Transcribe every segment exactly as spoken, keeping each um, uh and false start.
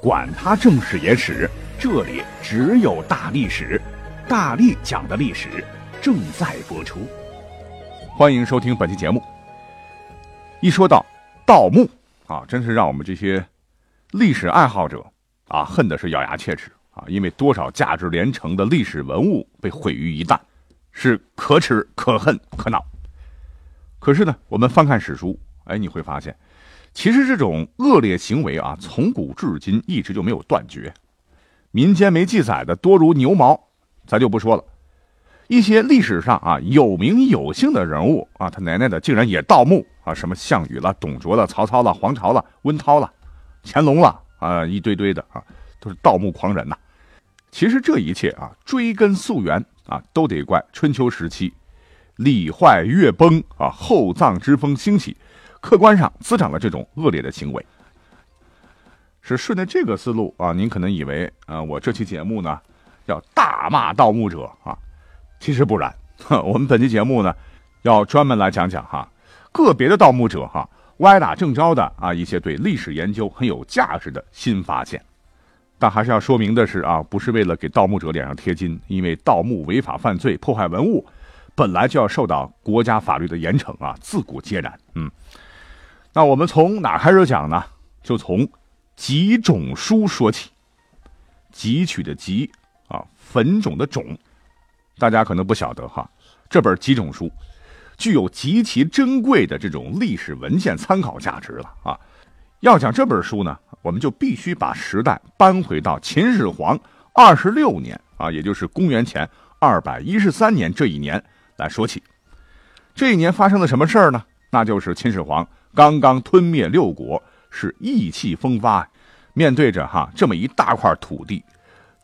管他正史野史，这里只有大历史，大力讲的历史正在播出，欢迎收听本期节目。一说到盗墓啊，真是让我们这些历史爱好者啊恨的是咬牙切齿啊，因为多少价值连城的历史文物被毁于一旦，是可耻可恨可恼。可是呢，我们翻看史书，哎，你会发现，其实这种恶劣行为啊，从古至今一直就没有断绝。民间没记载的多如牛毛，咱就不说了。一些历史上啊有名有姓的人物啊，他奶奶的竟然也盗墓啊，什么项羽了、董卓了、曹操了、黄巢了、温韬了、乾隆了啊，一堆堆的啊，都是盗墓狂人呐、啊。其实这一切啊，追根溯源啊，都得怪春秋时期礼坏乐崩啊，厚葬之风兴起，客观上滋长了这种恶劣的行为。是顺着这个思路啊，您可能以为啊、呃，我这期节目呢要大骂盗墓者啊，其实不然，我们本期节目呢要专门来讲讲哈、啊、个别的盗墓者哈、啊、歪打正着的啊一些对历史研究很有价值的新发现。但还是要说明的是啊，不是为了给盗墓者脸上贴金，因为盗墓违法犯罪、破坏文物，本来就要受到国家法律的严惩啊，自古皆然。嗯，那我们从哪开始讲呢？就从集冢书说起。汲取的集啊，坟冢的冢，大家可能不晓得哈，这本集冢书具有极其珍贵的这种历史文献参考价值了啊。要讲这本书呢，我们就必须把时代搬回到秦始皇二十六年啊，也就是公元前二百一十三年这一年来说起。这一年发生了什么事儿呢？那就是秦始皇刚刚吞灭六国，是意气风发，面对着哈、啊、这么一大块土地，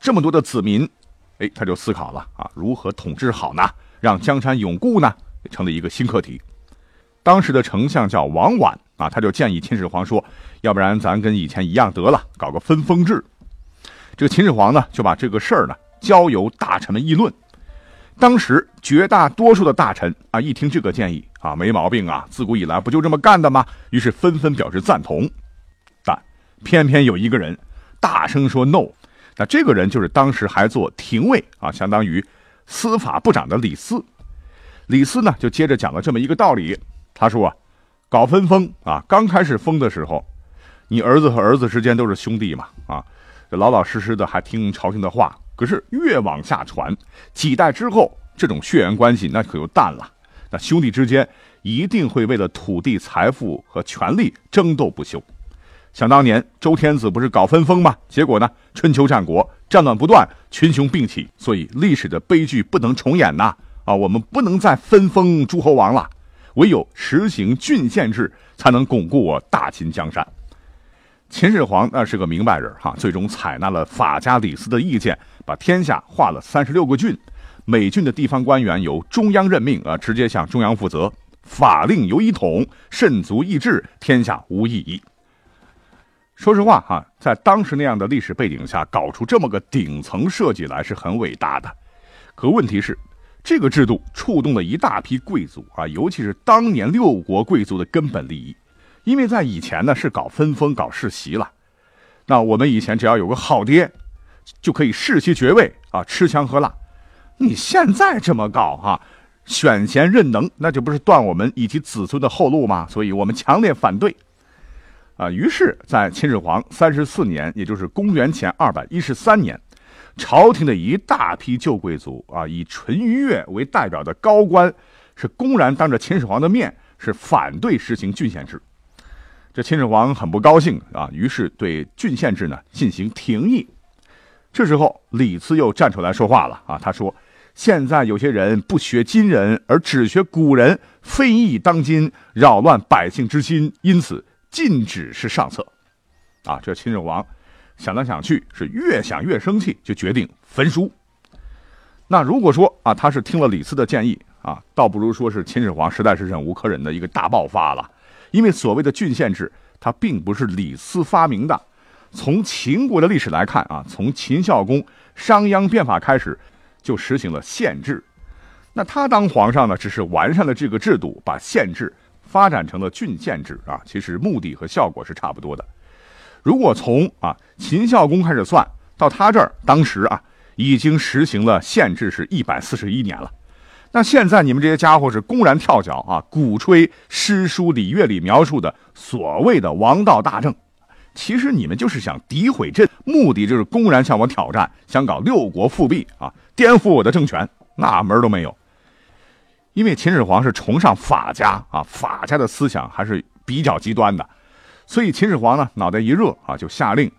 这么多的子民，哎，他就思考了啊，如何统治好呢？让江山永固呢，也成了一个新课题。当时的丞相叫王绾啊，他就建议秦始皇说，要不然咱跟以前一样得了，搞个分封制。这个秦始皇呢，就把这个事儿呢交由大臣们议论。当时绝大多数的大臣啊，一听这个建议啊，没毛病啊，自古以来不就这么干的吗？于是纷纷表示赞同。但偏偏有一个人大声说 no， 那这个人就是当时还做廷尉啊，相当于司法部长的李斯。李斯呢就接着讲了这么一个道理，他说啊，搞分封啊，刚开始封的时候，你儿子和儿子之间都是兄弟嘛啊，老老实实的还听朝廷的话。可是越往下传，几代之后，这种血缘关系那可就淡了。那兄弟之间一定会为了土地、财富和权力争斗不休。想当年周天子不是搞分封吗？结果呢，春秋战国战乱不断，群雄并起，所以历史的悲剧不能重演呐！啊，我们不能再分封诸侯王了，唯有实行郡县制，才能巩固我大秦江山。秦始皇那是个明白人哈，最终采纳了法家李斯的意见，把天下划了三十六个郡，每郡的地方官员由中央任命啊，直接向中央负责，法令由一统，慎足易治，天下无异议。说实话哈、啊，在当时那样的历史背景下，搞出这么个顶层设计来是很伟大的。可问题是，这个制度触动了一大批贵族啊，尤其是当年六国贵族的根本利益。因为在以前呢是搞分封、搞世袭了，那我们以前只要有个好爹，就可以世袭爵位啊，吃香喝辣。你现在这么搞哈、啊，选贤任能，那就不是断我们以及子孙的后路吗？所以我们强烈反对。啊，于是，在秦始皇三十四年，也就是公元前二百一十三年，朝廷的一大批旧贵族啊，以淳于越为代表的高官，是公然当着秦始皇的面，是反对实行郡县制。这秦始皇很不高兴啊，于是对郡县制呢进行停议。这时候李斯又站出来说话了啊，他说：“现在有些人不学今人，而只学古人，非议当今，扰乱百姓之心，因此禁止是上策。”啊，这秦始皇想来想去是越想越生气，就决定焚书。那如果说啊，他是听了李斯的建议啊，倒不如说是秦始皇实在是忍无可忍的一个大爆发了。因为所谓的郡县制，它并不是李斯发明的。从秦国的历史来看啊，从秦孝公商鞅变法开始，就实行了县制。那他当皇上呢，只是完善了这个制度，把县制发展成了郡县制啊。其实目的和效果是差不多的。如果从啊秦孝公开始算到他这儿，当时啊已经实行了县制是一百四十一年了。那现在你们这些家伙是公然跳脚啊，鼓吹诗书礼乐里描述的所谓的王道大政。其实你们就是想诋毁朕，目的就是公然向我挑战，想搞六国复辟啊，颠覆我的政权，那门都没有。因为秦始皇是崇尚法家啊，法家的思想还是比较极端的，所以秦始皇呢脑袋一热啊，就下令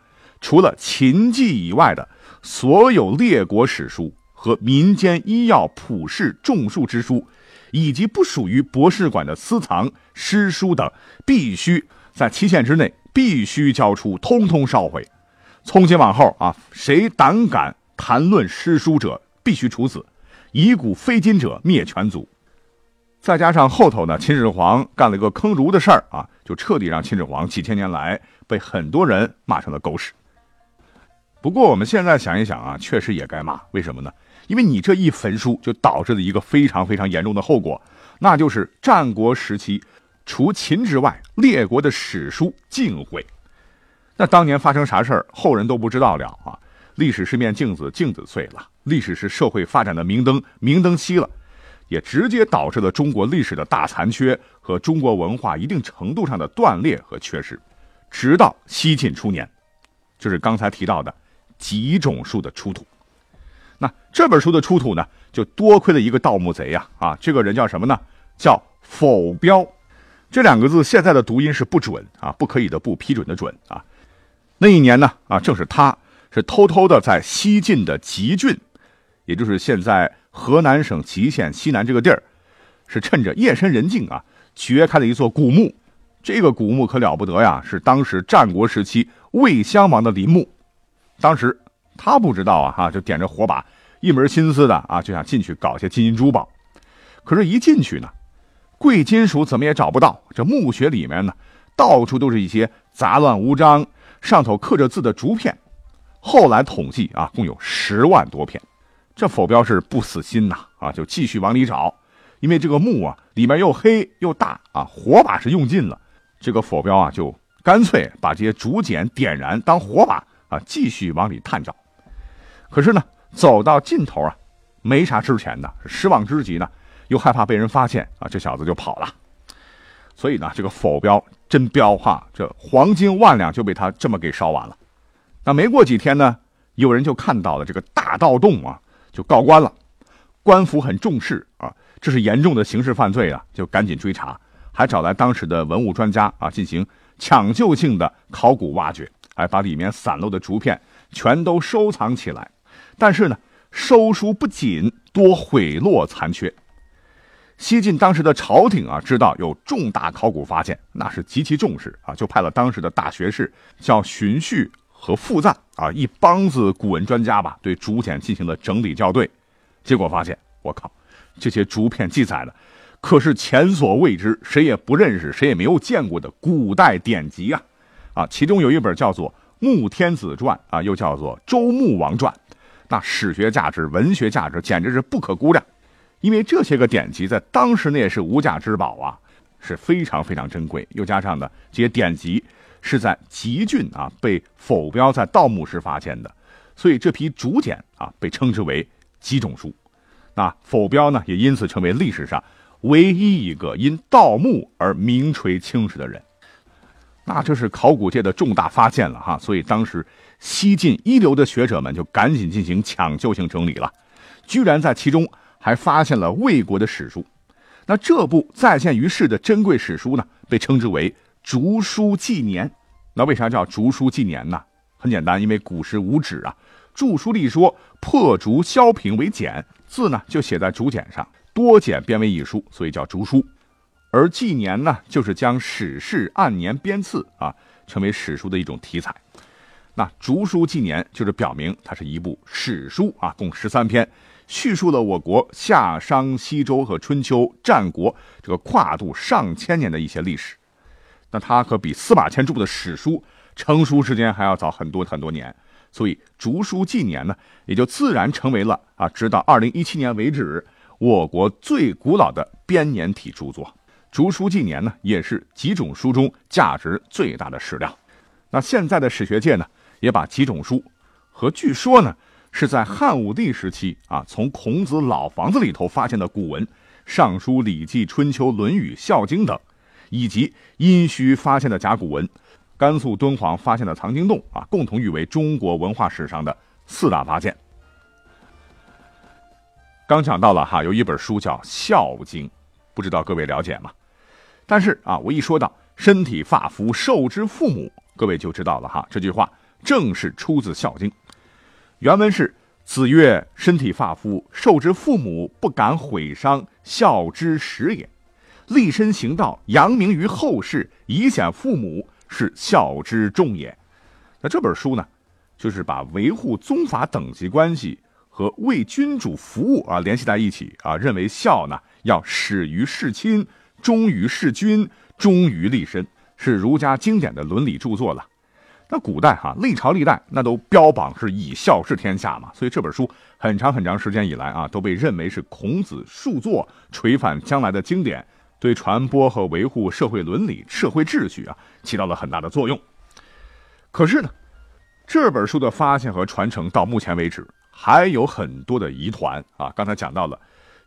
除了秦记以外的所有列国史书和民间医药卜筮种树之书，以及不属于博士馆的私藏诗书等，必须在期限之内必须交出，通通烧毁。从今往后啊，谁胆敢谈论诗书者，必须处死；以古非今者，灭全族。再加上后头呢，秦始皇干了一个坑儒的事儿啊，就彻底让秦始皇几千年来被很多人骂成了狗屎。不过我们现在想一想啊，确实也该骂。为什么呢？因为你这一焚书，就导致了一个非常非常严重的后果，那就是战国时期除秦之外，列国的史书尽毁。那当年发生啥事儿，后人都不知道了啊！历史是面镜子，镜子碎了；历史是社会发展的明灯，明灯熄了，也直接导致了中国历史的大残缺和中国文化一定程度上的断裂和缺失。直到西晋初年，就是刚才提到的几种书的出土。那这本书的出土呢，就多亏了一个盗墓贼呀！啊，这个人叫什么呢？叫否标。这两个字现在的读音是不准啊，不可以的不，批准的准啊。那一年呢啊，正是他是偷偷的在西晋的汲郡，也就是现在河南省汲县西南这个地儿，是趁着夜深人静啊，掘开了一座古墓。这个古墓可了不得呀，是当时战国时期魏襄王的陵墓。当时他不知道啊，啊就点着火把，一门心思的啊就想进去搞些金银珠宝。可是一进去呢，贵金属怎么也找不到，这墓穴里面呢，到处都是一些杂乱无章、上头刻着字的竹片。后来统计啊，共有十万多片。这否标是不死心呐，啊，就继续往里找。因为这个墓啊，里面又黑又大啊，火把是用尽了。这个否标啊，就干脆把这些竹简点燃当火把啊，继续往里探找。可是呢，走到尽头啊，没啥值钱的，失望之极呢。又害怕被人发现啊，这小子就跑了。所以呢，这个否标真彪哈，这黄金万两就被他这么给烧完了。那没过几天呢，有人就看到了这个大盗洞啊，就告官了。官府很重视啊，这是严重的刑事犯罪啊，就赶紧追查，还找来当时的文物专家啊，进行抢救性的考古挖掘，哎，把里面散落的竹片全都收藏起来。但是呢，收书不紧，多毁落残缺。西晋当时的朝廷啊，知道有重大考古发现，那是极其重视啊，就派了当时的大学士叫荀绪和傅赞啊，一帮子古文专家吧，对竹简进行了整理校对。结果发现，我靠，这些竹片记载的可是前所未知、谁也不认识、谁也没有见过的古代典籍啊！啊，其中有一本叫做《穆天子传》啊，又叫做《周穆王传》，那史学价值、文学价值简直是不可估量。因为这些个典籍在当时那也是无价之宝啊，是非常非常珍贵。又加上呢，这些典籍是在汲郡啊被否标在盗墓时发现的，所以这批竹简啊被称之为几种书。那否标呢也因此成为历史上唯一一个因盗墓而名垂青史的人。那这是考古界的重大发现了哈，所以当时西晋一流的学者们就赶紧进行抢救性整理了，居然在其中还发现了魏国的史书。那这部再现于世的珍贵史书呢，被称之为竹书纪年。那为啥叫竹书纪年呢？很简单，因为古时无纸啊，著书立说，破竹削平为简，字呢就写在竹简上，多简编为一书，所以叫竹书。而纪年呢，就是将史事按年编次啊，成为史书的一种题材。那竹书纪年就是表明它是一部史书啊，共十三篇，叙述了我国夏商西周和春秋战国这个跨度上千年的一些历史。那它可比司马迁著的史书成书时间还要早很多很多年，所以竹书纪年呢也就自然成为了啊，直到二零一七年为止我国最古老的编年体著作。竹书纪年呢也是几种书中价值最大的史料。那现在的史学界呢也把几种书和据说呢是在汉武帝时期啊，从孔子老房子里头发现的古文，尚书、礼记、春秋、论语、孝经等，以及殷墟发现的甲骨文，甘肃敦煌发现的藏经洞啊，共同誉为中国文化史上的四大发现。刚讲到了哈，有一本书叫《孝经》，不知道各位了解吗？但是啊，我一说到身体发肤受之父母，各位就知道了哈，这句话正是出自《孝经》。原文是：子曰，身体发肤，受之父母，不敢毁伤，孝之始也。立身行道，扬名于后世，以显父母，是孝之重也。那这本书呢，就是把维护宗法等级关系和为君主服务啊联系在一起啊，认为孝呢要始于事亲，忠于事君，忠于立身，是儒家经典的伦理著作了。那古代哈、啊，历朝历代那都标榜是以孝治天下嘛，所以这本书很长很长时间以来啊，都被认为是孔子述作垂范将来的经典，对传播和维护社会伦理、社会秩序啊，起到了很大的作用。可是呢，这本书的发现和传承到目前为止还有很多的疑团啊。刚才讲到了，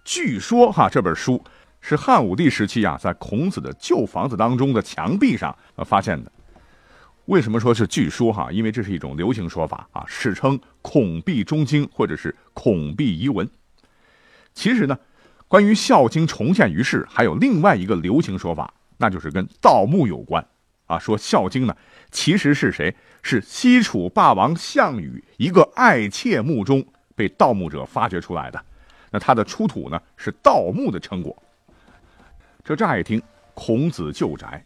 据说哈、啊，这本书是汉武帝时期啊，在孔子的旧房子当中的墙壁上、啊、发现的。为什么说是据说哈、啊？因为这是一种流行说法啊，史称孔壁中经或者是孔壁遗文。其实呢，关于《孝经》重现于世，还有另外一个流行说法，那就是跟盗墓有关啊。说《孝经》呢，其实是谁？是西楚霸王项羽一个爱妾墓中被盗墓者发掘出来的。那它的出土呢，是盗墓的成果。这乍一听，孔子旧宅。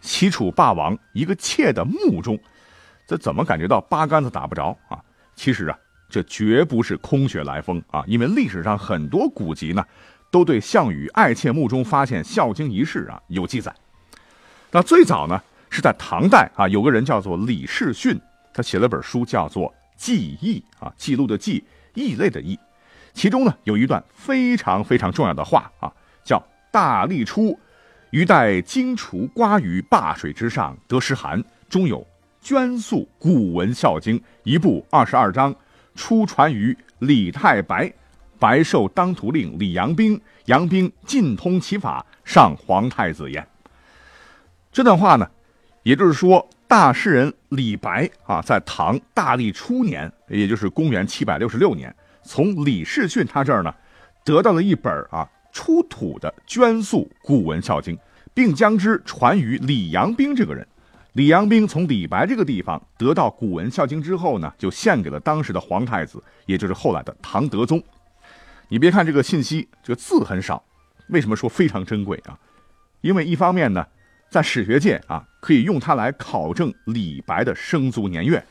西楚霸王一个妾的墓中，这怎么感觉到八竿子打不着啊？其实啊，这绝不是空穴来风啊，因为历史上很多古籍呢，都对项羽爱妾墓中发现《孝经》一事啊有记载。那最早呢是在唐代啊，有个人叫做李士训，他写了本书叫做《记忆》啊，记录的记，异类的异。其中呢有一段非常非常重要的话啊，叫“大历出”。余待荆楚瓜于灞水之上，得十函，中有捐塑古文孝经一部二十二章，初传于李太白，白受当涂令李阳冰，阳冰尽通其法，上皇太子言。这段话呢，也就是说大诗人李白啊，在唐大历初年，也就是公元七百六十六年，从李士训他这儿呢，得到了一本啊。出土的捐塑古文孝经，并将之传于李阳冰这个人。李阳冰从李白这个地方得到古文孝经之后呢，就献给了当时的皇太子，也就是后来的唐德宗。你别看这个信息，这个字很少，为什么说非常珍贵啊？因为一方面呢，在史学界啊，可以用它来考证李白的生卒年月，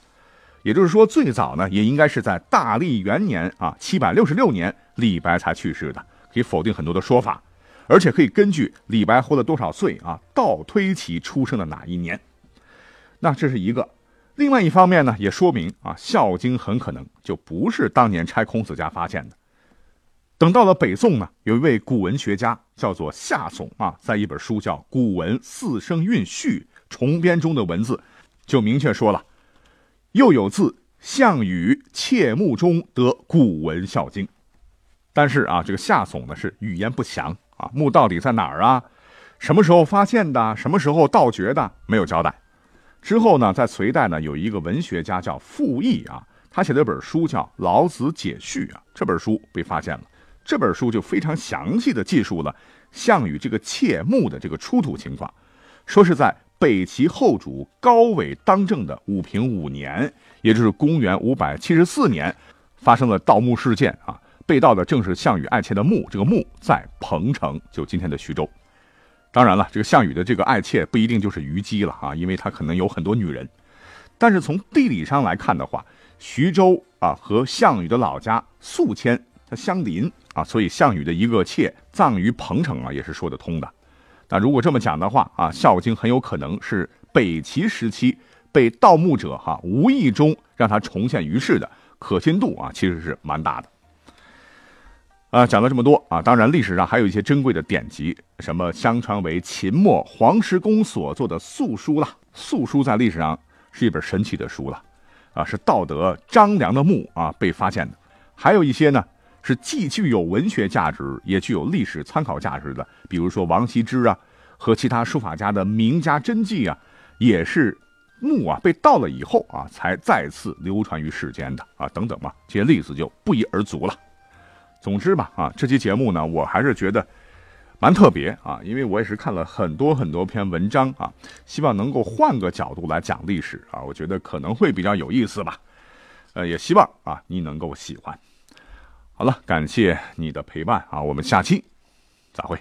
也就是说，最早呢，也应该是在大历元年啊，七百六十六年，李白才去世的。可以否定很多的说法，而且可以根据李白活了多少岁啊，倒推其出生的哪一年。那这是一个。另外一方面呢，也说明啊，《孝经》很可能就不是当年拆孔子家发现的。等到了北宋呢，有一位古文学家叫做夏竦啊，在一本书叫《古文四声韵序》重编中的文字，就明确说了：又有自项羽妾墓中得古文《孝经》。但是啊，这个夏竦呢是语言不详啊，墓到底在哪儿啊？什么时候发现的？什么时候盗掘的？没有交代。之后呢，在隋代呢，有一个文学家叫傅毅啊，他写了一本书叫《老子解序》啊，这本书被发现了。这本书就非常详细的记述了项羽这个妾墓的这个出土情况，说是在北齐后主高纬当政的武平五年，也就是公元五百七十四年，发生了盗墓事件啊。被盗的正是项羽爱妾的墓，这个墓在彭城，就今天的徐州。当然了，这个项羽的这个爱妾不一定就是虞姬了啊，因为他可能有很多女人。但是从地理上来看的话，徐州啊和项羽的老家宿迁它相邻啊，所以项羽的一个妾葬于彭城啊，也是说得通的。那如果这么讲的话啊，孝经很有可能是北齐时期被盗墓者哈、啊、无意中让它重现于世的，可信度啊其实是蛮大的。啊，讲了这么多啊，当然历史上还有一些珍贵的典籍，什么相传为秦末黄石公所作的《素书》啦，《素书》在历史上是一本神奇的书了，啊，是盗得张良的墓啊被发现的。还有一些呢是既具有文学价值，也具有历史参考价值的，比如说王羲之啊和其他书法家的名家真迹啊，也是墓啊被盗了以后啊才再次流传于世间的啊，等等嘛，这些例子就不一而足了。总之吧，啊，这期节目呢，我还是觉得蛮特别啊，因为我也是看了很多很多篇文章啊，希望能够换个角度来讲历史啊，我觉得可能会比较有意思吧。呃，也希望啊你能够喜欢。好了，感谢你的陪伴啊，我们下期再会。